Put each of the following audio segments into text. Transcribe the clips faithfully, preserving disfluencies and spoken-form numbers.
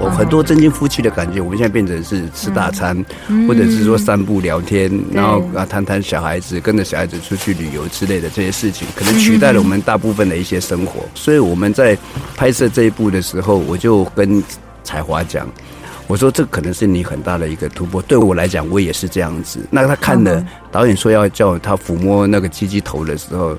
哦，很多真正夫妻的感觉，我们现在变成是吃大餐，嗯、或者是说散步聊天，嗯、然后啊谈谈小孩子，跟着小孩子出去旅游之类的这些事情，可能取代了我们大部分的一些生活。嗯、所以我们在拍摄这一部的时候，我就跟彩华讲，我说这可能是你很大的一个突破。对我来讲，我也是这样子。那他看了、嗯、导演说要叫他抚摸那个鸡鸡头的时候。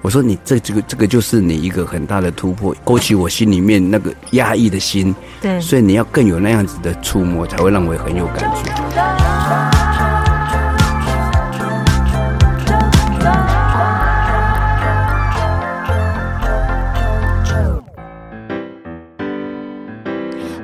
我说你这这个这个就是你一个很大的突破，勾起我心里面那个压抑的心。对，所以你要更有那样子的触摸，才会让我很有感觉。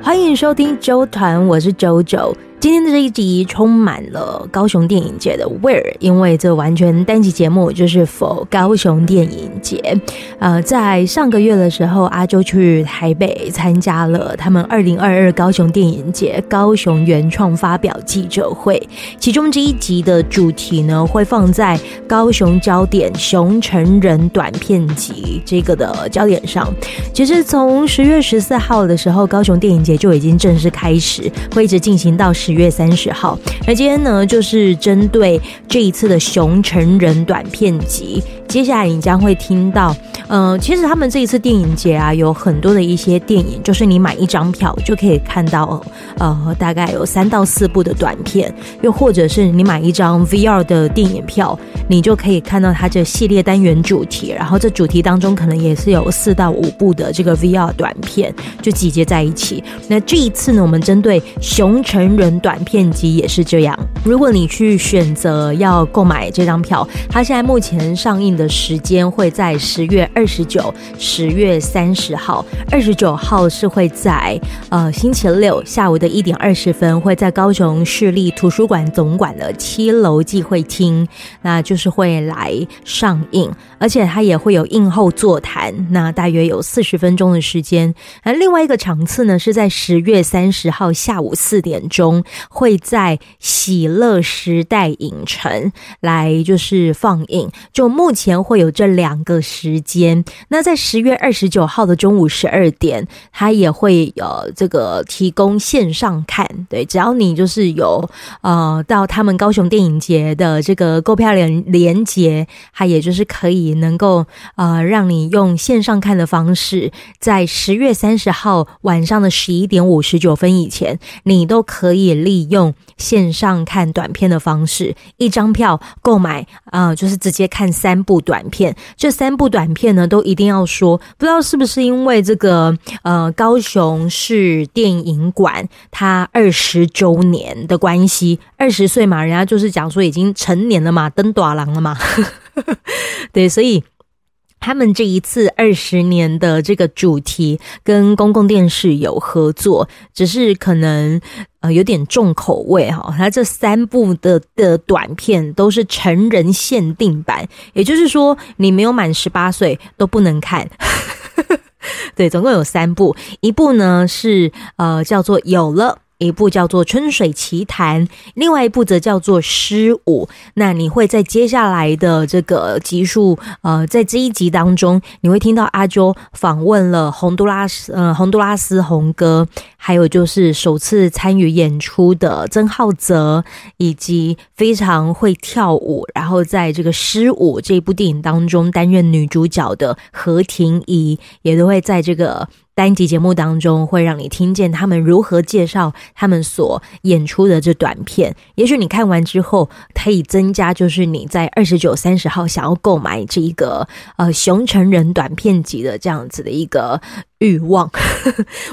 欢迎收听周团，我是周周。今天的这一集充满了高雄电影节的味儿，因为这完全单集节目就是for高雄电影节。呃，在上个月的时候，阿周去台北参加了他们二零二二高雄电影节高雄原创发表记者会，其中这一集的主题呢会放在高雄焦点熊成人短片集这个的焦点上。其实从十月十四号的时候，高雄电影节就已经正式开始，会一直进行到十月三十号。而今天呢，就是针对这一次的熊成人短片集，接下来你将会听到，呃，其实他们这一次电影节啊，有很多的一些电影，就是你买一张票就可以看到，呃，大概有三到四部的短片，又或者是你买一张 V R 的电影票，你就可以看到它这系列单元主题，然后这主题当中可能也是有四到五部的这个 V R 短片就集结在一起。那这一次呢，我们针对熊成人短片集也是这样。如果你去选择要购买这张票，它现在目前上映的时间会在十月二十九、十月三十号。二十九号是会在呃星期六下午的一点二十分，会在高雄市立图书馆总馆的七楼集会厅，那就是会来上映，而且它也会有映后座谈，那大约有四十分钟的时间。那另外一个场次呢是在十月三十号下午四点钟，会在喜乐时代影城来就是放映，就目前会有这两个时间。那在十月二十九号的中午十二点，它也会有这个提供线上看。对，只要你就是有呃到他们高雄电影节的这个购票连结，它也就是可以能够呃让你用线上看的方式，在十月三十号晚上的十一点五十九分以前，你都可以利用线上看短片的方式，一张票购买呃就是直接看三部短片。这三部短片呢都一定要说，不知道是不是因为这个呃高雄市电影馆它二十周年的关系，二十岁嘛，人家就是讲说已经成年了嘛，登大人了嘛对，所以他们这一次二十年的这个主题跟公共电视有合作，只是可能呃有点重口味哈。它这三部的的短片都是成人限定版，也就是说你没有满十八岁都不能看。对，总共有三部，一部呢是呃叫做有了。一部叫做《春水奇谭》，另外一部则叫做《失舞》。那你会在接下来的这个集数，呃，在这一集当中，你会听到阿周访问了洪都拉斯，呃，洪都拉斯洪哥，还有就是首次参与演出的曾浩泽，以及非常会跳舞，然后在这个《失舞》这部电影当中担任女主角的何婷宜，也都会在这个单集节目当中会让你听见他们如何介绍他们所演出的这短片。也许你看完之后可以增加就是你在二十九、三十号想要购买这一个呃熊成人短片集的这样子的一个欲望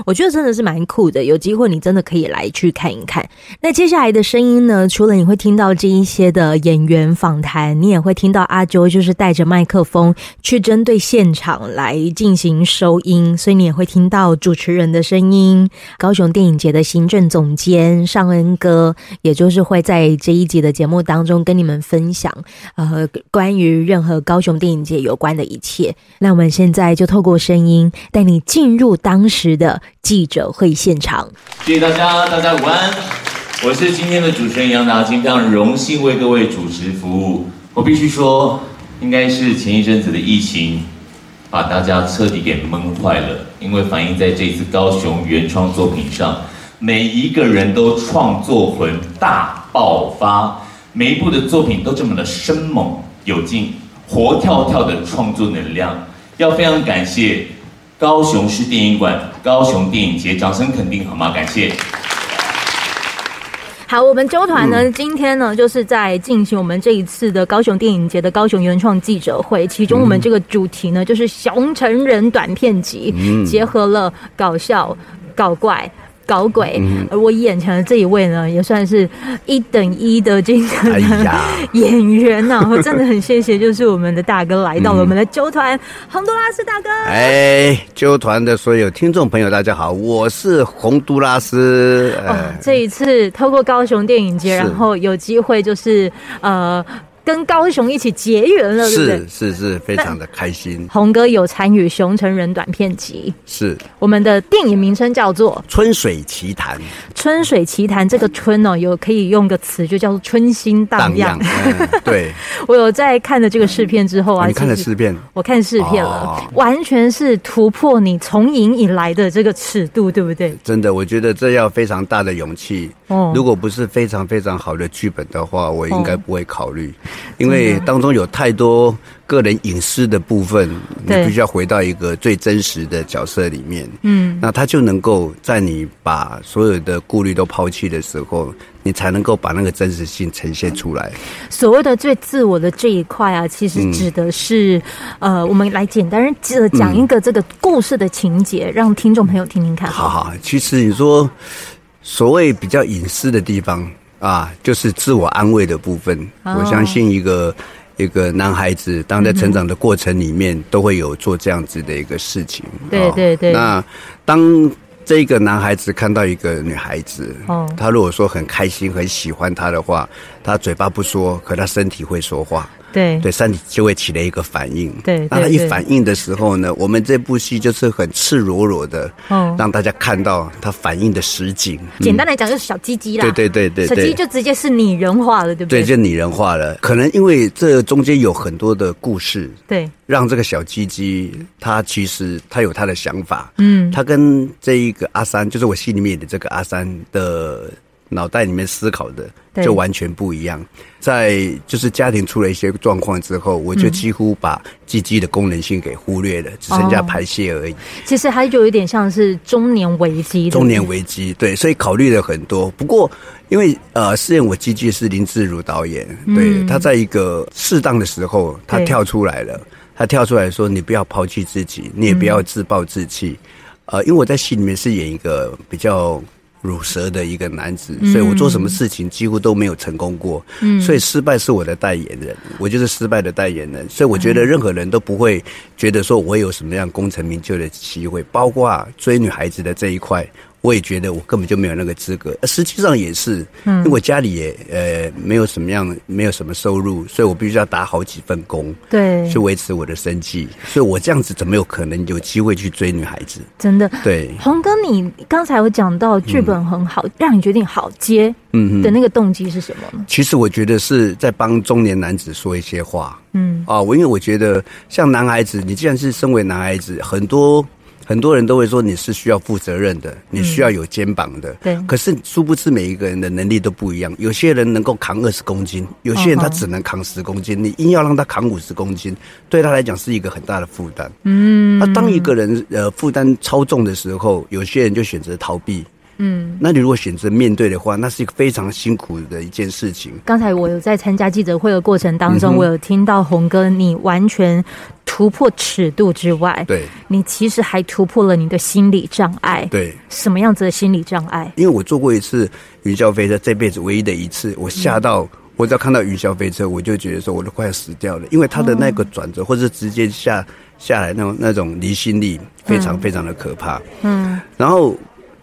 我觉得真的是蛮酷的，有机会你真的可以来去看一看。那接下来的声音呢，除了你会听到这一些的演员访谈，你也会听到阿周就是带着麦克风去针对现场来进行收音，所以你也会听到主持人的声音。高雄电影节的行政总监尚恩哥也就是会在这一集的节目当中跟你们分享呃关于任何高雄电影节有关的一切。那我们现在就透过声音带你进入当时的记者会现场。谢谢大家，大家午安。我是今天的主持人杨达金，非常荣幸为各位主持服务。我必须说，应该是前一阵子的疫情把大家彻底给闷坏了。因为反映在这次高雄原创作品上，每一个人都创作魂大爆发，每一部的作品都这么的生猛有劲，活跳跳的创作能量，要非常感谢高雄市电影馆、高雄电影节，掌声肯定好吗？感谢。好，我们周团呢，今天呢就是在进行我们这一次的高雄电影节的高雄原创记者会，其中我们这个主题呢就是熊成人短片集，结合了搞笑、搞怪、搞鬼，而我眼前的这一位呢，也算是一等一的这个演员呐、啊，我、哎、真的很谢谢，就是我们的大哥来到了我们的揪团，洪都拉斯大哥。哎，揪团的所有听众朋友，大家好，我是洪都拉斯。哎、哦，这一次透过高雄电影节，然后有机会就是呃。跟高雄一起结缘了，对不对？是是是，非常的开心。洪哥有参与熊成人短片集，是我们的电影名称叫做《春水奇谭》。春水奇谭这个春哦，有可以用个词，就叫做春心荡漾。嗯、对，我有在看了这个试片之后啊，你看了试片？我看试片了、哦，完全是突破你从影以来的这个尺度，对不对？真的，我觉得这要非常大的勇气。哦，如果不是非常非常好的剧本的话，我应该不会考虑。哦，因为当中有太多个人隐私的部分，你必须要回到一个最真实的角色里面。嗯，那他就能够在你把所有的顾虑都抛弃的时候，你才能够把那个真实性呈现出来。所谓的最自我的这一块啊，其实指的是、嗯、呃，我们来简单的讲一个这个故事的情节，嗯、让听众朋友听听看。好好，其实你说所谓比较隐私的地方。啊，就是自我安慰的部分。Oh. 我相信一个一个男孩子，当在成长的过程里面，都会有做这样子的一个事情。对对对。那当这个男孩子看到一个女孩子， oh. 他如果说很开心、很喜欢她的话，他嘴巴不说，可他身体会说话。对对，身体就会起了一个反应。对，对对，那他一反应的时候呢，我们这部戏就是很赤裸裸的，哦，让大家看到他反应的实景。简单来讲，就是小鸡鸡啦。对对对对，小鸡就直接是拟人化了，对不对？对，就拟人化了。可能因为这中间有很多的故事，对，让这个小鸡鸡他其实他有他的想法。嗯，他跟这一个阿三，就是我戏里面的这个阿三的。脑袋里面思考的就完全不一样，在就是家庭出了一些状况之后，我就几乎把鸡鸡的功能性给忽略了，嗯、只剩下排泄而已。其实它有一点像是中年危机，中年危机，对，所以考虑了很多。不过因为呃，饰演我鸡鸡是林志儒导演，对、嗯、他在一个适当的时候，他跳出来了，他跳出来说：“你不要抛弃自己，你也不要自暴自弃。嗯”呃，因为我在戏里面是演一个比较。乳蛇的一个男子，所以我做什么事情几乎都没有成功过，嗯、所以失败是我的代言人，我就是失败的代言人，所以我觉得任何人都不会觉得说我有什么样功成名就的机会，包括追女孩子的这一块。我也觉得我根本就没有那个资格，实际上也是，因为我家里也呃没有什么样，没有什么收入，所以我必须要打好几份工，对，去维持我的生计，所以我这样子怎么有可能有机会去追女孩子？真的，对，洪哥，你刚才有讲到剧本很好，嗯、让你决定好接的那个动机是什么呢？其实我觉得是在帮中年男子说一些话，嗯啊，我因为我觉得像男孩子，你既然是身为男孩子，很多。很多人都会说你是需要负责任的，你需要有肩膀的。嗯、对。可是殊不知每一个人的能力都不一样，有些人能够扛二十公斤，有些人他只能扛十公斤，哦、你硬要让他扛五十公斤，对他来讲是一个很大的负担。嗯。那、啊、当一个人呃负担超重的时候，有些人就选择逃避。嗯，那你如果选择面对的话，那是一个非常辛苦的一件事情。刚才我有在参加记者会的过程当中，嗯、我有听到洪哥，你完全突破尺度之外，对，你其实还突破了你的心理障碍。对，什么样子的心理障碍？因为我坐过一次云霄飞车，这辈子唯一的一次，我吓到。嗯我只要看到云霄飞车，我就觉得说我都快要死掉了，因为他的那个转折，或者直接下下来那种那种离心力，非常非常的可怕。嗯，然后。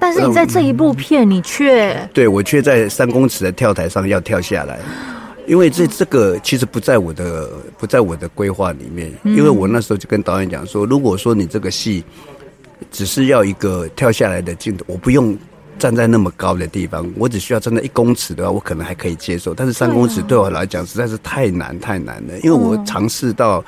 但是你在这一部片，你却、嗯、对我却在三公尺的跳台上要跳下来，因为这这个其实不在我的不在我的规划里面，因为我那时候就跟导演讲说，如果说你这个戏只是要一个跳下来的镜头，我不用站在那么高的地方，我只需要站在一公尺的话，我可能还可以接受，但是三公尺对我来讲实在是太难太难了，因为我尝试到。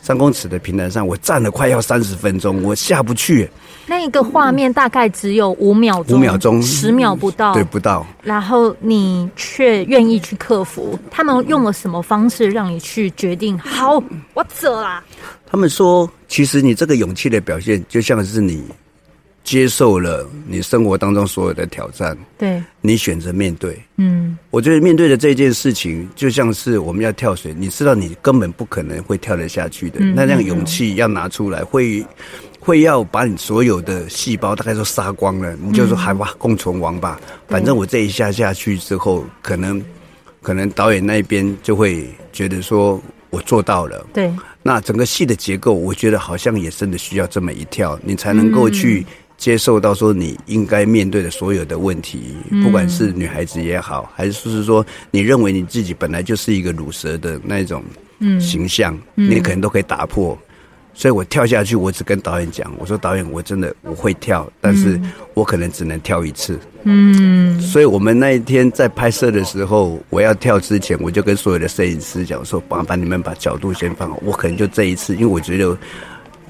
三公尺的平台上，我站了快要三十分钟，我下不去。那一个画面大概只有五秒钟，五秒钟，十秒不到，对，不到。然后你却愿意去克服，他们用了什么方式让你去决定？好，我走啦。他们说，其实你这个勇气的表现，就像是你接受了你生活当中所有的挑战，对，你选择面对。嗯，我觉得面对的这件事情，就像是我们要跳水，你知道你根本不可能会跳得下去的，嗯、那这样勇气要拿出来，会会要把你所有的细胞大概都杀光了，你就说还吧，共存亡吧，反正我这一下下去之后，可能可能导演那边就会觉得说我做到了，对，那整个戏的结构，我觉得好像也真的需要这么一跳，你才能够去。接受到说你应该面对的所有的问题，不管是女孩子也好，还是说你认为你自己本来就是一个乳蛇的那种形象，你可能都可以打破。所以我跳下去，我只跟导演讲，我说导演，我真的我会跳，但是我可能只能跳一次。嗯，所以我们那一天在拍摄的时候，我要跳之前，我就跟所有的摄影师讲说，麻烦你们把角度先放好，我可能就这一次，因为我觉得。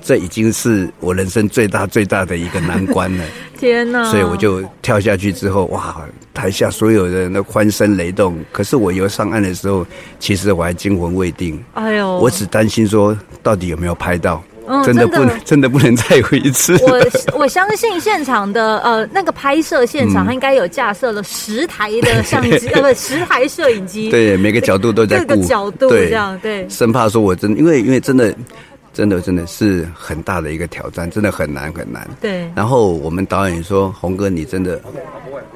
这已经是我人生最大最大的一个难关了，天哪！所以我就跳下去之后，哇，台下所有人都欢声雷动。可是我游上岸的时候，其实我还惊魂未定。哎呦！我只担心说，到底有没有拍到？嗯、真的不能，真的不能再有一次。我我相信现场的呃那个拍摄现场，它应该有架设了十台的相机，呃不，十台摄影机。对，每个角度都在顾，各个角度这样对，生怕说我真因为因为真的。真的真的是很大的一个挑战，真的很难很难。对。然后我们导演说：“洪哥，你真的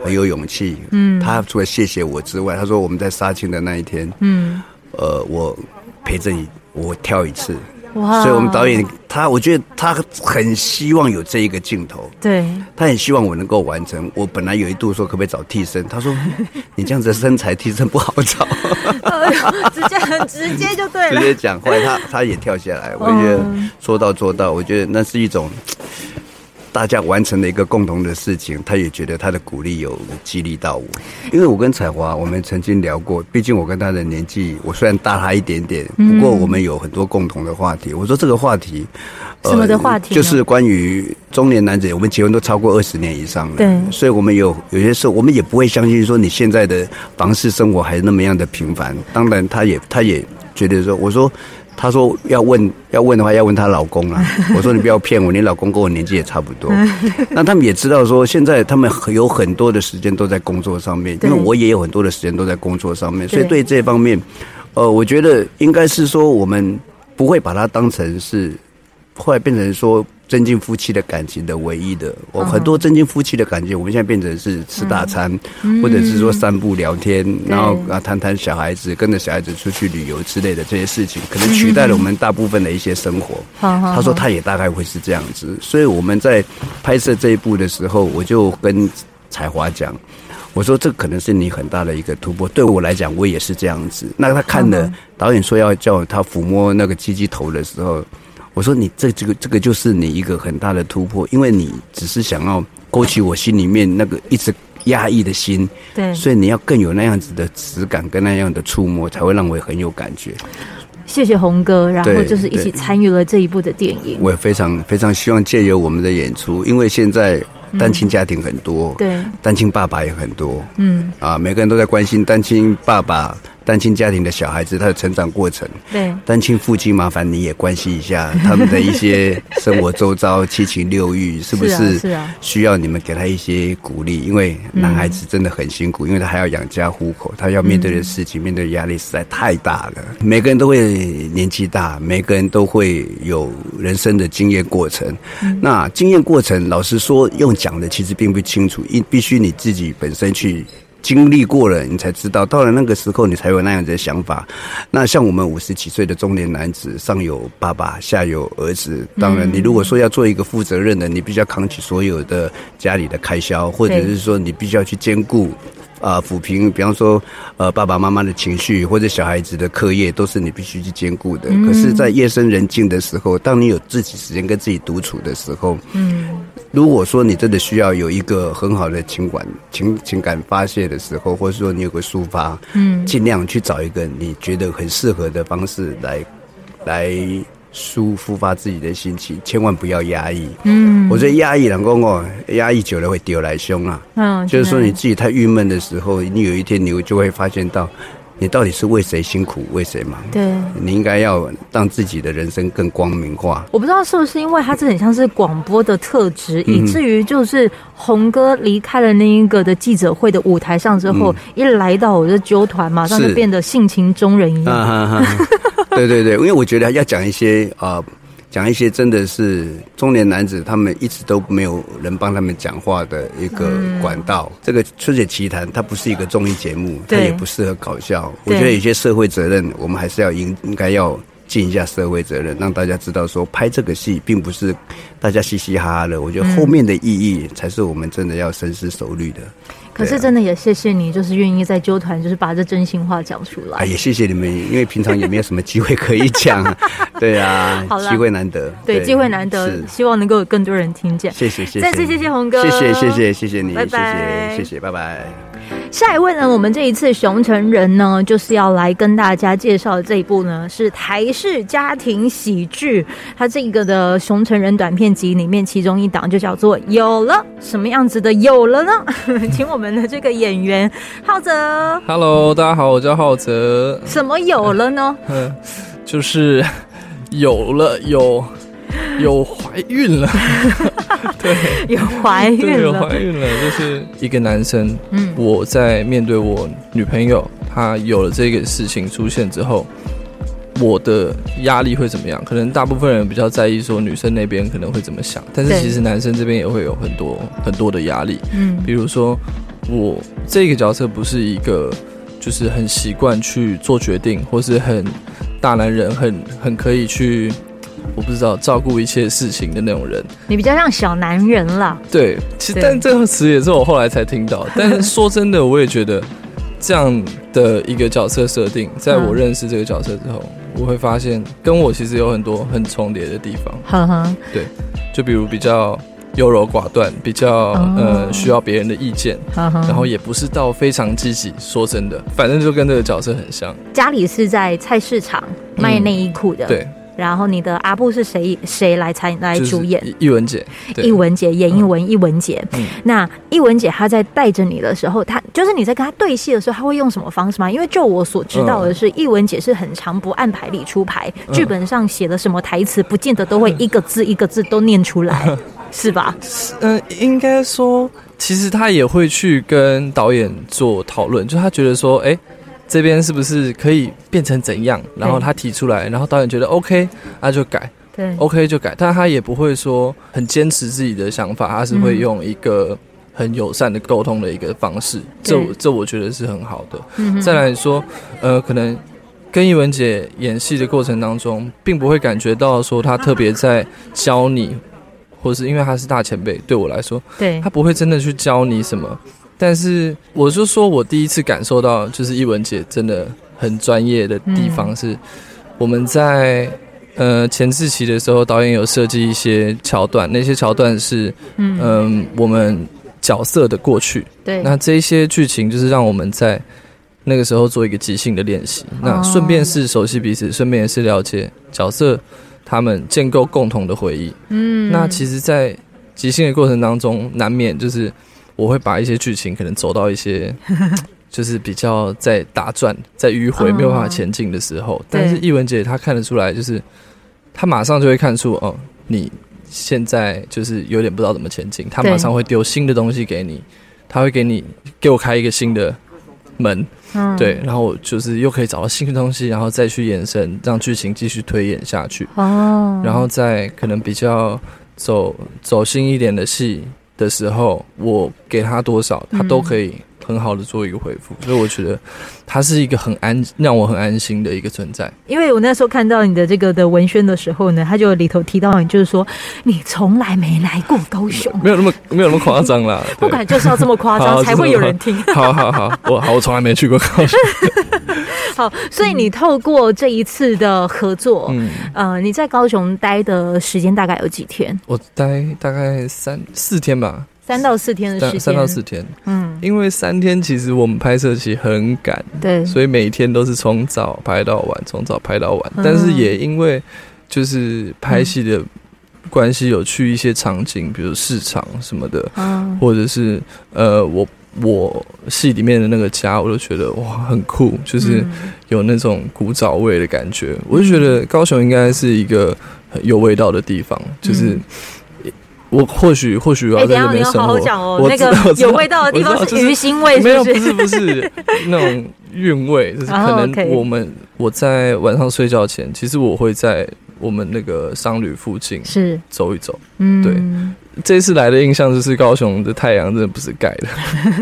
很有勇气。”嗯。他除了谢谢我之外，他说我们在杀青的那一天，嗯，呃，我陪着你，我跳一次。哇。所以我们导演他，我觉得他很希望有这一个镜头。对。他很希望我能够完成。我本来有一度说可不可以找替身，他说你这样子的身材替身不好找。直接很直接就对了，直接讲话，他他也跳下来，我觉得说到做到，我觉得那是一种大家完成的一个共同的事情，他也觉得他的鼓励有激励到我，因为我跟彩华我们曾经聊过，毕竟我跟他的年纪，我虽然大他一点点，不过我们有很多共同的话题。我说这个话题，呃、什么的话题？就是关于中年男子，我们结婚都超过二十年以上了，对，所以我们有有些时候我们也不会相信说你现在的房事生活还是那么样的平凡。当然，他也他也觉得说，我说。她说要问要问的话要问她老公啦，我说你不要骗我，你老公跟我年纪也差不多。那他们也知道说现在他们有很多的时间都在工作上面，因为我也有很多的时间都在工作上面，所以对这方面呃，我觉得应该是说我们不会把它当成是后来变成说增进夫妻的感情的唯一的，我很多增进夫妻的感情，我们现在变成是吃大餐，嗯、或者是说散步聊天，嗯、然后啊谈谈小孩子，跟着小孩子出去旅游之类的这些事情，可能取代了我们大部分的一些生活。嗯、他说他也大概会是这样子，所以我们在拍摄这一部的时候，我就跟彩华讲，我说这可能是你很大的一个突破，对我来讲我也是这样子。那他看了导演说要叫他抚摸那个鸡鸡头的时候。我说你这这个这个就是你一个很大的突破，因为你只是想要勾起我心里面那个一直压抑的心，对，所以你要更有那样子的质感跟那样的触摸，才会让我很有感觉。谢谢洪哥，然后就是一起参与了这一部的电影。我也非常非常希望借由我们的演出，因为现在单亲家庭很多，嗯、对，单亲爸爸也很多，嗯，啊，每个人都在关心单亲爸爸。单亲家庭的小孩子他的成长过程，对，单亲父亲麻烦你也关心一下他们的一些生活周遭七情六欲是不是需要你们给他一些鼓励，因为男孩子真的很辛苦，嗯、因为他还要养家糊口，他要面对的事情，嗯、面对压力实在太大了，每个人都会年纪大，每个人都会有人生的经验过程，嗯、那经验过程老实说用讲的其实并不清楚，必须你自己本身去经历过了，你才知道，到了那个时候，你才有那样的想法。那像我们五十几岁的中年男子，上有爸爸，下有儿子。当然，你如果说要做一个负责任的，你必须要扛起所有的家里的开销，或者是说你必须要去兼顾。啊，呃，抚平，比方说，呃，爸爸妈妈的情绪或者小孩子的课业，都是你必须去兼顾的。嗯、可是，在夜深人静的时候，当你有自己时间跟自己独处的时候，嗯，如果说你真的需要有一个很好的情感情情感发泄的时候，或者说你有个抒发，嗯，尽量去找一个你觉得很适合的方式来来抒抒发自己的心情，千万不要压抑。嗯，我觉得压抑人说哦，压抑久了会丢来凶啊。嗯，就是说你自己太郁闷的时候，你有一天你就会发现到，你到底是为谁辛苦，为谁忙？对，你应该要让自己的人生更光明化。我不知道是不是因为它这很像是广播的特质，以至于就是洪哥离开了那一个的记者会的舞台上之后，嗯、一来到我的纠团，马上就变得性情中人一样。啊哈哈对对对，因为我觉得要讲一些啊，讲、呃、一些真的是中年男子，他们一直都没有人帮他们讲话的一个管道。嗯、这个《春水奇谈》它不是一个综艺节目，它也不适合搞笑。我觉得有些社会责任，我们还是要应应该要尽一下社会责任，让大家知道说，拍这个戏并不是大家嘻嘻哈哈的。我觉得后面的意义才是我们真的要深思熟虑的。可是真的也谢谢你，就是愿意在纠团，就是把这真心话讲出来。啊，也谢谢你们，因为平常也没有什么机会可以讲，对啊，机会难得，对，对机会难得，希望能够有更多人听见。谢谢谢谢，再次谢谢洪哥，谢谢谢谢谢谢你，拜拜，谢谢谢谢，拜拜。下一位呢，我们这一次熊城人呢，就是要来跟大家介绍的这一部呢是台式家庭喜剧，它这个的熊城人短片集里面其中一档就叫做有了，什么样子的有了呢？请我们的这个演员浩哲。Hello， 大家好，我叫浩哲。什么有了呢？嗯，就是有了有。有怀孕了对，有怀孕了，对，有怀孕了，就是一个男生，嗯，我在面对我女朋友，她有了这个事情出现之后，我的压力会怎么样？可能大部分人比较在意说女生那边可能会怎么想，但是其实男生这边也会有很多很多的压力，嗯，比如说我这个角色不是一个就是很习惯去做决定，或是很大男人，很很可以去。我不知道照顾一切事情的那种人，你比较像小男人啦。对，其实但这个词也是我后来才听到。但是说真的，我也觉得这样的一个角色设定，在我认识这个角色之后，嗯、我会发现跟我其实有很多很重叠的地方。呵呵对，就比如比较优柔寡断，比较、哦、呃需要别人的意见，呵呵然后也不是到非常积极。说真的，反正就跟这个角色很像。家里是在菜市场卖内衣裤的，嗯、对。然后你的阿布是谁？谁来才来主演？就是、一文姐，一文姐演一文、嗯、一文姐。嗯、那一文姐她在带着你的时候，她就是你在跟她对戏的时候，她会用什么方式吗？因为就我所知道的是，嗯、一文姐是很常不按牌理出牌，嗯、剧本上写的什么台词，不见得都会一个字一个字都念出来，嗯、是吧？嗯、呃，应该说，其实她也会去跟导演做讨论，就她觉得说，哎。这边是不是可以变成怎样？然后他提出来，然后导演觉得 OK， 他就改，对 ，OK 就改。但他也不会说很坚持自己的想法，他是会用一个很友善的沟通的一个方式。这这我觉得是很好的。嗯、再来说，呃，可能跟一文姐演戏的过程当中，并不会感觉到说他特别在教你，或是因为他是大前辈，对我来说，对他不会真的去教你什么。但是我就说我第一次感受到就是一文姐真的很专业的地方是我们在呃前置期的时候导演有设计一些桥段，那些桥段是嗯、呃、我们角色的过去，对，那这些剧情就是让我们在那个时候做一个即兴的练习，那顺便是熟悉彼此，顺便也是了解角色他们建构共同的回忆。嗯，那其实在即兴的过程当中难免就是我会把一些剧情可能走到一些就是比较在打转在迂回没有办法前进的时候、嗯、但是一文姐她看得出来，就是她马上就会看出哦，你现在就是有点不知道怎么前进，她马上会丢新的东西给你，她会给你给我开一个新的门、嗯、对，然后就是又可以找到新的东西，然后再去延伸让剧情继续推演下去、哦、然后在可能比较走走心一点的戏的时候，我给他多少他都可以很好的做一个回复、嗯、所以我觉得他是一个很安让我很安心的一个存在。因为我那时候看到你的这个的文宣的时候呢，他就里头提到你，就是说你从来没来过高雄，没有那么没有那么夸张啦不管就是要这么夸张才会有人听好好好我好我从来没去过高雄好，所以你透过这一次的合作、嗯、呃，你在高雄待的时间大概有几天？我待大概三四天吧，三到四天的时间，三到四天，嗯，因为三天其实我们拍摄期很赶，对，所以每天都是从早拍到晚，从早拍到晚、嗯，但是也因为就是拍戏的关系有去一些场景，嗯、比如市场什么的，嗯、或者是呃我。我戏里面的那个家，我就觉得哇很酷，就是有那种古早味的感觉。嗯、我就觉得高雄应该是一个很有味道的地方，嗯、就是我或许或许我要在这边生活。欸、好好讲哦，那个有味道的地方是鱼腥味，是不是？就是、没有，不是不是那种韵味，就是可能我们、oh, okay. 我在晚上睡觉前，其实我会在我们那个商旅附近是走一走，嗯，对。这次来的印象就是高雄的太阳真的不是盖的，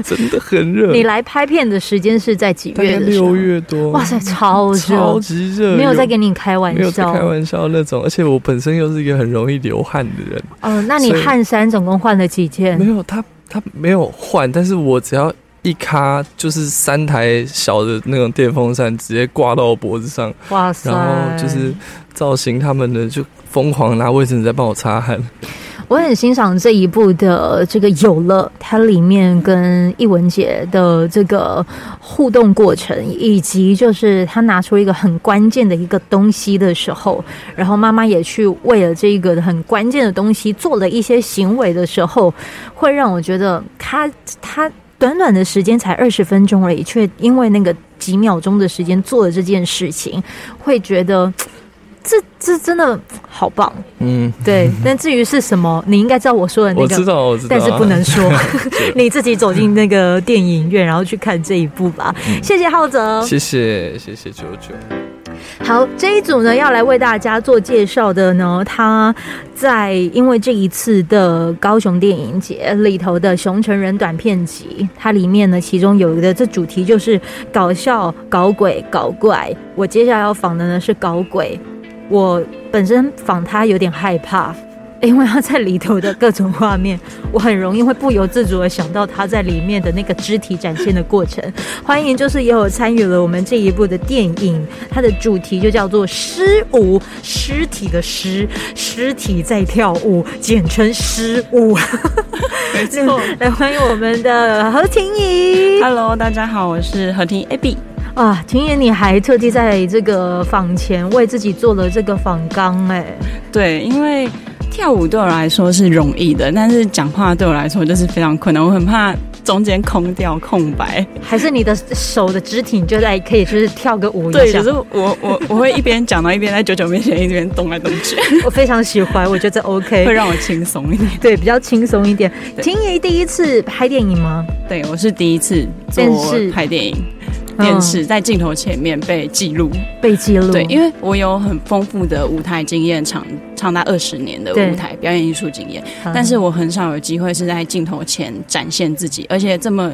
真的很热。你来拍片的时间是在几月的时候？大概六月多。哇塞，超热，超级热，没有在跟你开玩笑，没有在开玩笑那种。而且我本身又是一个很容易流汗的人。哦，那你汗衫总共换了几件？没有，他他没有换，但是我只要一卡就是三台小的那种电风扇直接挂到我脖子上。哇塞！然后就是造型他们的就疯狂拿卫生纸在帮我擦汗。我很欣赏这一部的这个有了，它里面跟艺文姐的这个互动过程，以及就是她拿出一个很关键的一个东西的时候，然后妈妈也去为了这个很关键的东西做了一些行为的时候，会让我觉得她她短短的时间才二十分钟而已，却因为那个几秒钟的时间做了这件事情，会觉得。这这真的好棒，嗯，对。但至于是什么，你应该知道我说的那个，我知道，我知道，但是不能说。你自己走进那个电影院，然后去看这一部吧。嗯、谢谢浩哲，谢谢谢谢九九。好，这一组呢要来为大家做介绍的呢，他在因为这一次的高雄电影节里头的熊成人短片集，它里面呢其中有一个这主题就是搞笑、搞鬼、搞怪。我接下来要访的呢是搞鬼。我本身访他有点害怕，因为他在里头的各种画面，我很容易会不由自主的想到他在里面的那个肢体展现的过程。欢迎就是也有参与了我们这一部的电影，它的主题就叫做尸舞，尸体的尸，尸体在跳舞，简称尸舞。没错，来欢迎我们的何庭宜。Hello， 大家好，我是何庭宜 Abby。啊，庭宜，你还特地在这个访前为自己做了这个访纲哎。对，因为跳舞对我来说是容易的，但是讲话对我来说就是非常困难，我很怕中间空掉空白。还是你的手的肢体就在可以就是跳个舞一下？对，就是我我我会一边讲到一边在九九面前一边动来动去。我非常喜欢，我觉得 OK， 会让我轻松一点。对，比较轻松一点。庭宜第一次拍电影吗？对，我是第一次做拍电影。电视在镜头前面被记录，被记录。对，因为我有很丰富的舞台经验，长长达二十年的舞台表演艺术经验，但是我很少有机会是在镜头前展现自己，而且这么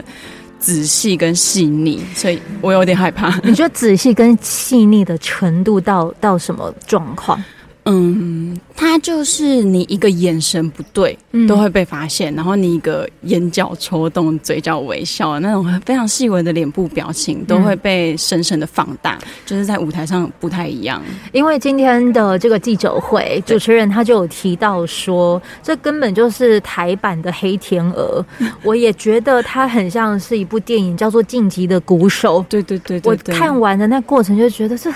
仔细跟细腻，所以我有点害怕。你觉得仔细跟细腻的程度到到什么状况？嗯，他就是你一个眼神不对、嗯、都会被发现，然后你一个眼角抽动、嘴角微笑，那种非常细微的脸部表情都会被深深的放大、嗯、就是在舞台上不太一样。因为今天的这个记者会主持人他就有提到说，这根本就是台版的黑天鹅。我也觉得它很像是一部电影叫做《晋级的鼓手》。对对 对, 对, 对，我看完的那过程就觉得这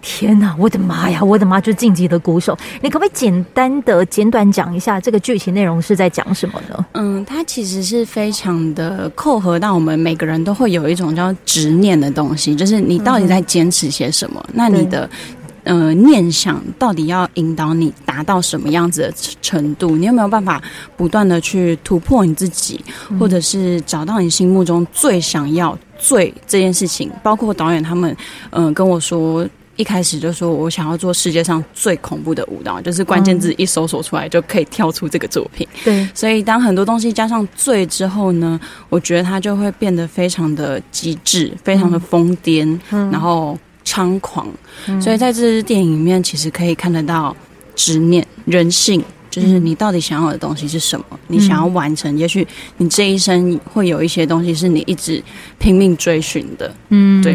天哪，我的妈呀，我的妈，就是《晋级的鼓手》。你可不可以简单的简短讲一下这个剧情内容是在讲什么呢？嗯，它其实是非常的扣合到我们每个人都会有一种叫执念的东西，就是你到底在坚持些什么、嗯、那你的呃念想到底要引导你达到什么样子的程度，你有没有办法不断的去突破你自己、嗯、或者是找到你心目中最想要最这件事情。包括导演他们嗯、呃、跟我说，一开始就说我想要做世界上最恐怖的舞蹈，就是关键字一搜索出来就可以跳出这个作品。对，所以当很多东西加上罪之后呢，我觉得它就会变得非常的极致，非常的疯癫、嗯、然后猖狂、嗯、所以在这支电影里面其实可以看得到执念、人性，就是你到底想要的东西是什么、嗯、你想要完成，也许你这一生会有一些东西是你一直拼命追寻的。嗯，对。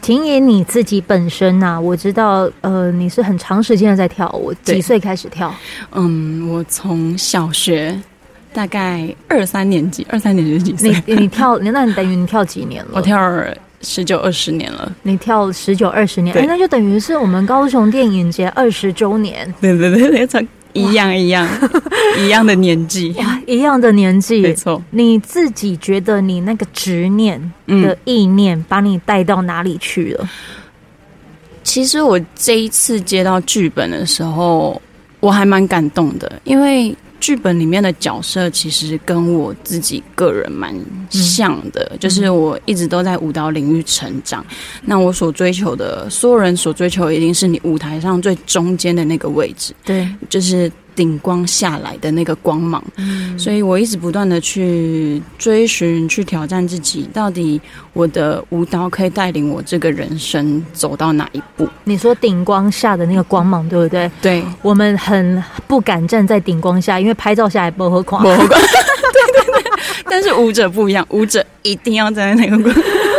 庭宜，你自己本身啊，我知道呃，你是很长时间的在跳舞，几岁开始跳？嗯，我从小学大概二三年级，二三年级是几岁？你你跳，那你等于你跳几年了？我跳了十九二十年了。你跳十九二十年，哎，那就等于是我们高雄电影节二十周年。对对对对，一样一样一样的年纪，一样的年纪，没错。你自己觉得你那个执念的意念把你带到哪里去了？嗯，其实我这一次接到剧本的时候，我还蛮感动的，因为剧本里面的角色其实跟我自己个人蛮像的，嗯，就是我一直都在舞蹈领域成长，嗯，那我所追求的，所有人所追求的一定是你舞台上最中间的那个位置，对，就是顶光下来的那个光芒，嗯，所以我一直不断的去追寻，去挑战自己，到底我的舞蹈可以带领我这个人生走到哪一步。你说顶光下的那个光芒，对不对？对，我们很不敢站在顶光下，因为拍照下来不好看，不好看。对对对，但是舞者不一样，舞者一定要站在那个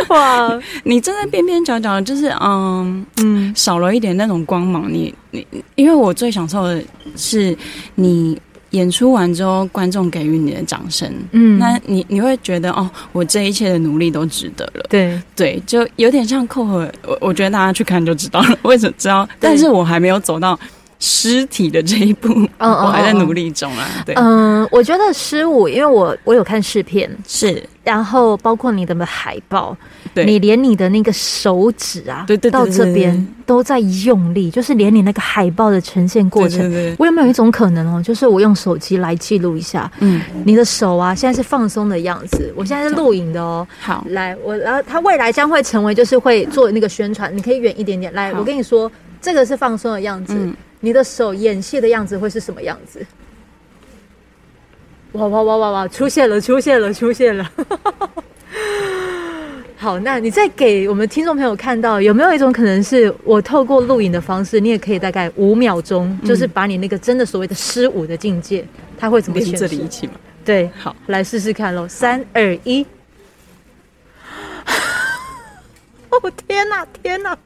哇，你站在边边角角，就是嗯嗯，少了一点那种光芒。你你，因为我最享受的是你演出完之后，观众给予你的掌声，嗯，那你你会觉得哦，我这一切的努力都值得了。对对，就有点像扣合，我我觉得大家去看就知道了，为什么知道？但是我还没有走到尸体的这一步，嗯，我还在努力中啊。对，嗯，我觉得失误，因为我我有看试片，是，然后包括你的海报，对，你连你的那个手指啊，对对对对，到这边都在用力，就是连你那个海报的呈现过程，对对对，我有没有一种可能哦，就是我用手机来记录一下，嗯，你的手啊，现在是放松的样子，我现在是录影的哦，好，来，我然后它未来将会成为就是会做那个宣传，你可以远一点点，来，我跟你说，这个是放松的样子。嗯，你的手演戏的样子会是什么样子？哇哇哇哇哇！出现了，出现了，出现了！好，那你再给我们听众朋友看到，有没有一种可能是我透过录影的方式，你也可以大概五秒钟，嗯，就是把你那个真的所谓的失舞的境界，它会怎么诠释？这里一起吗？对，好，来试试看喽！三二一！哦天哪，天哪！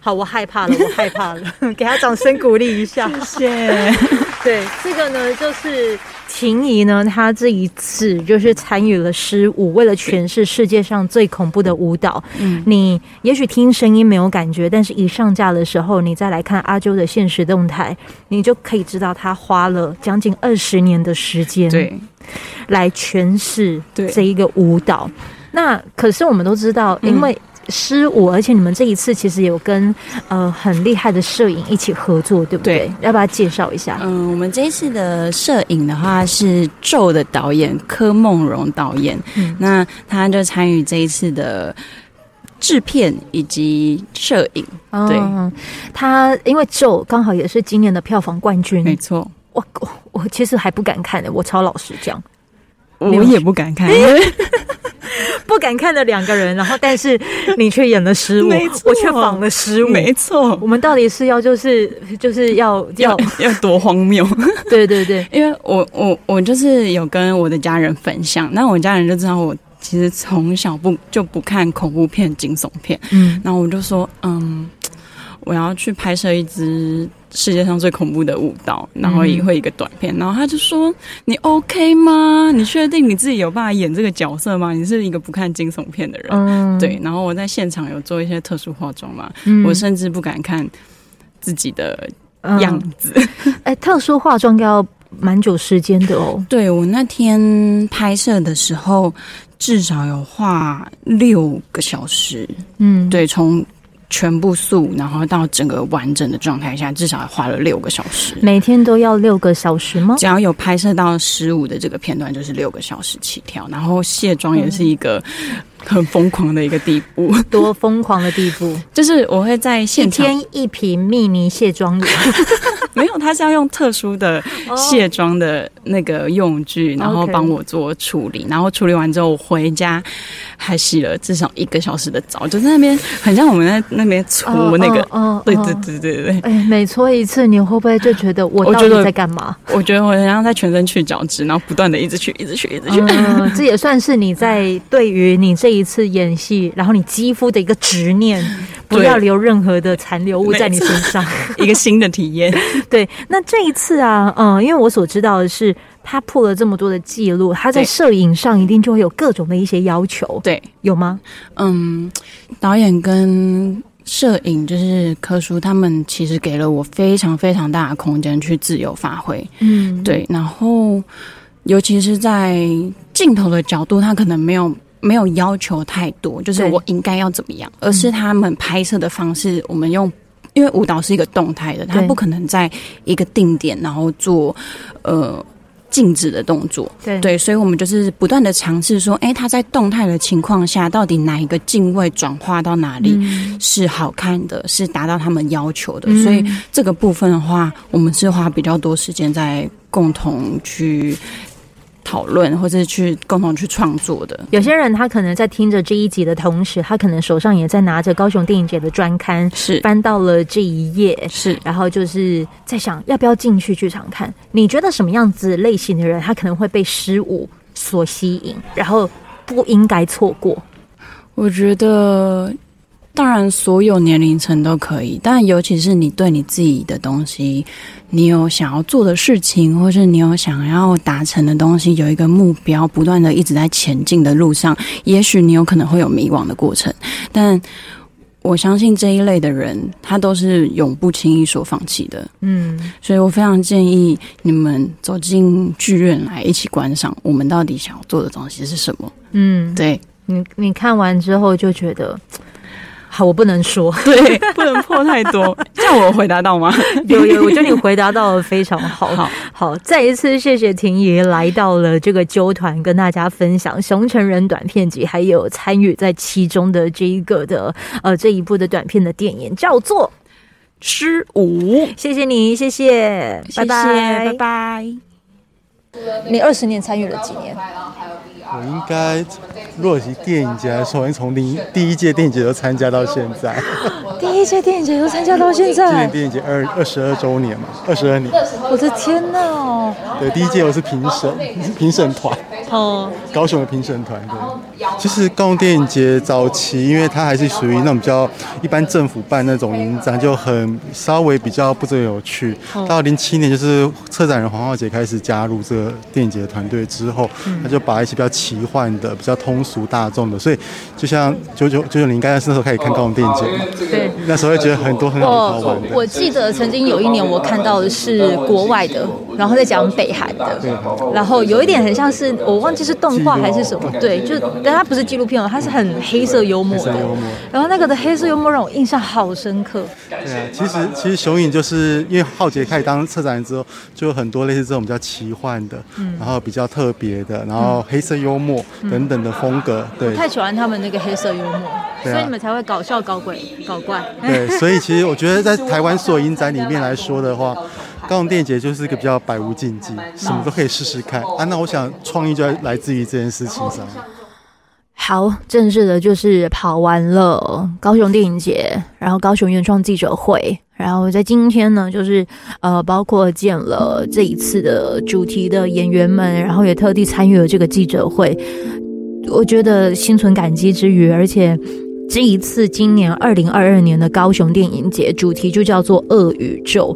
好，我害怕了，我害怕了，给他掌声鼓励一下，谢谢。对，这个呢，就是婷宜呢，她这一次就是参与了狮舞，为了诠释世界上最恐怖的舞蹈。嗯，你也许听声音没有感觉，但是一上架的时候，你再来看阿啾的限时动态，你就可以知道她花了将近二十年的时间，对，来诠释这一个舞蹈。那可是我们都知道，因为，嗯，狮舞，而且你们这一次其实有跟呃很厉害的摄影一起合作，对不对？对，要不要介绍一下？嗯，我们这一次的摄影的话是咒的导演柯梦荣导演，嗯，那他就参与这一次的制片以及摄影。对，哦，他因为咒刚好也是今年的票房冠军，没错。我我我其实还不敢看的，我超老实讲，我也不敢看。不敢看的两个人，然后但是你却演了失误，我却仿了失误，没错。我们到底是要就是就是要要要多荒谬？对对对，因为我我我就是有跟我的家人分享，那我家人就知道我其实从小不就不看恐怖片、惊悚片，嗯，然后我就说，嗯，我要去拍摄一支世界上最恐怖的舞蹈，然后也会一个短片，嗯，然后他就说：“你 OK 吗？你确定你自己有办法演这个角色吗？你是一个不看惊悚片的人，嗯，对。”然后我在现场有做一些特殊化妆嘛，嗯，我甚至不敢看自己的样子。哎，嗯欸，特殊化妆要蛮久时间的哦。对，我那天拍摄的时候，至少有画六个小时。嗯，对，从全部素，然后到整个完整的状态下，至少花了六个小时。每天都要六个小时吗？只要有拍摄到十五的这个片段，就是六个小时起跳。然后卸妆也是一个很疯狂的一个地步，嗯，多疯狂的地步！就是我会在现场一天一瓶蜜妮卸妆油。没有，他是要用特殊的卸妆的那个用具， oh, 然后帮我做处理，okay. 然后处理完之后我回家还洗了至少一个小时的澡，就在那边很像我们在那边搓那个， oh, oh, oh, oh. 对对对对对。哎，每搓一次，你会不会就觉得我到底在干嘛？我觉得我好像在全身去角质，然后不断的一直去，一直去，一直去。嗯，这也算是你在对于你这一次演戏，然后你肌肤的一个执念。不要留任何的残留物在你身上，一个新的体验。对，那这一次啊，嗯，因为我所知道的是，他破了这么多的记录，他在摄影上一定就会有各种的一些要求。对，有吗？嗯，导演跟摄影就是柯叔他们其实给了我非常非常大的空间去自由发挥。嗯，对，然后尤其是在镜头的角度，他可能没有没有要求太多，就是我应该要怎么样，而是他们拍摄的方式，我们用，因为舞蹈是一个动态的，他不可能在一个定点然后做呃静止的动作。 对, 对，所以我们就是不断的尝试说，哎，它在动态的情况下到底哪一个镜位转化到哪里是好看的、嗯、是达到他们要求的、嗯、所以这个部分的话我们是花比较多时间在共同去讨论或者去共同去创作的。有些人他可能在听着这一集的同时，他可能手上也在拿着高雄电影节的专刊，是翻到了这一页，是然后就是在想要不要进去剧场看。你觉得什么样子类型的人他可能会被失误所吸引，然后不应该错过？我觉得当然所有年龄层都可以，但尤其是你对你自己的东西，你有想要做的事情，或是你有想要达成的东西，有一个目标不断的一直在前进的路上，也许你有可能会有迷惘的过程，但我相信这一类的人他都是永不轻易所放弃的。嗯，所以我非常建议你们走进剧院来一起观赏我们到底想要做的东西是什么。嗯，对，你你看完之后就觉得好，我不能说，对，不能破太多。这样我回答到吗？有有，我觉得你回答到的非常好。好, 好，再一次谢谢庭宜来到了这个揪团，跟大家分享熊成人短片集，还有参与在其中的这一个的呃这一部的短片的电影，叫做《失舞》。谢谢你，谢谢，拜拜，拜拜。你二十年参与了几年？我应该，如果以电影节来说，从零第一届电影节都参加到现在。第一届电影节都参加到现在。今年电影节二二十二周年嘛，二十二年。我的天哪、哦！对，第一届我是评审，评审团。哦。高雄的评审团，对。其实高雄电影节早期，因为它还是属于那种比较一般政府办那种影展，就很稍微比较不怎有趣。到零七年，就是策展人黄浩杰开始加入这个电影节团队之后，他就把一些比较奇幻的、比较通俗大众的，所以就像九九九九零，刚才那时候开始看高雄电影节嘛，对，那时候会觉得很多很好好玩的。我记得曾经有一年我看到的是国外的，然后在讲北韩的，然后有一点很像是我忘记是动画还是什么，对，就但它不是纪录片哦，它是很黑色幽默的。然后那个的黑色幽默让我印象好深刻。对啊，其实其实熊影就是因为浩杰开始当策展人之后，就有很多类似这种比较奇幻的，嗯、然后比较特别的，然后黑色幽默。幽默等等的风格，对，我太喜欢他们那个黑色幽默，所以你们才会搞笑、搞鬼、搞怪。对，所以其实我觉得在台湾所有影展里面来说的话，高雄电影节就是一个比较百无禁忌，什么都可以试试看啊。那我想创意就来自于这件事情上。好，正式的就是跑完了高雄电影节，然后高雄原创记者会。然后在今天呢，就是呃，包括见了这一次的主题的演员们，然后也特地参与了这个记者会。我觉得心存感激之余，而且这一次今年二零二二年的高雄电影节主题就叫做恶与咒，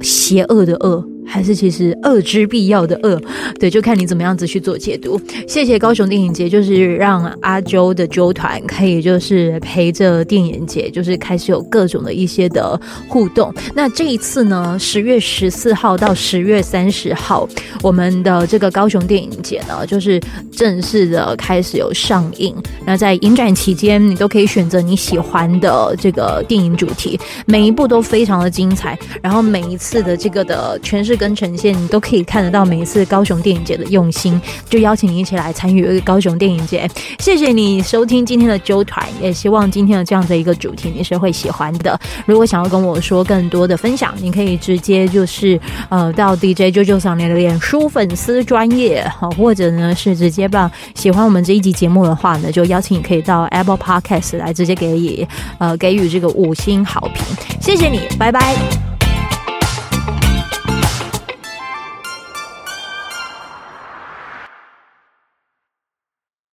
邪恶的恶，还是其实恶之必要的恶，对，就看你怎么样子去做解读。谢谢高雄电影节，就是让阿揪的揪团可以就是陪着电影节，就是开始有各种的一些的互动。那这一次呢，十月十四号到十月三十号，我们的这个高雄电影节呢，就是正式的开始有上映。那在影展期间，你都可以选择你喜欢的这个电影主题，每一部都非常的精彩，然后每一次的这个的诠释跟呈现，你都可以看得到每一次高雄电影节的用心，就邀请你一起来参与高雄电影节。谢谢你收听今天的揪团，也希望今天的这样的一个主题你是会喜欢的。如果想要跟我说更多的分享，你可以直接就是呃到 D J 啾啾桑的脸书粉丝专页，或者呢是直接吧，喜欢我们这一集节目的话呢，就邀请你可以到 Apple Podcast 来直接给予呃给予这个五星好评。谢谢你，拜拜。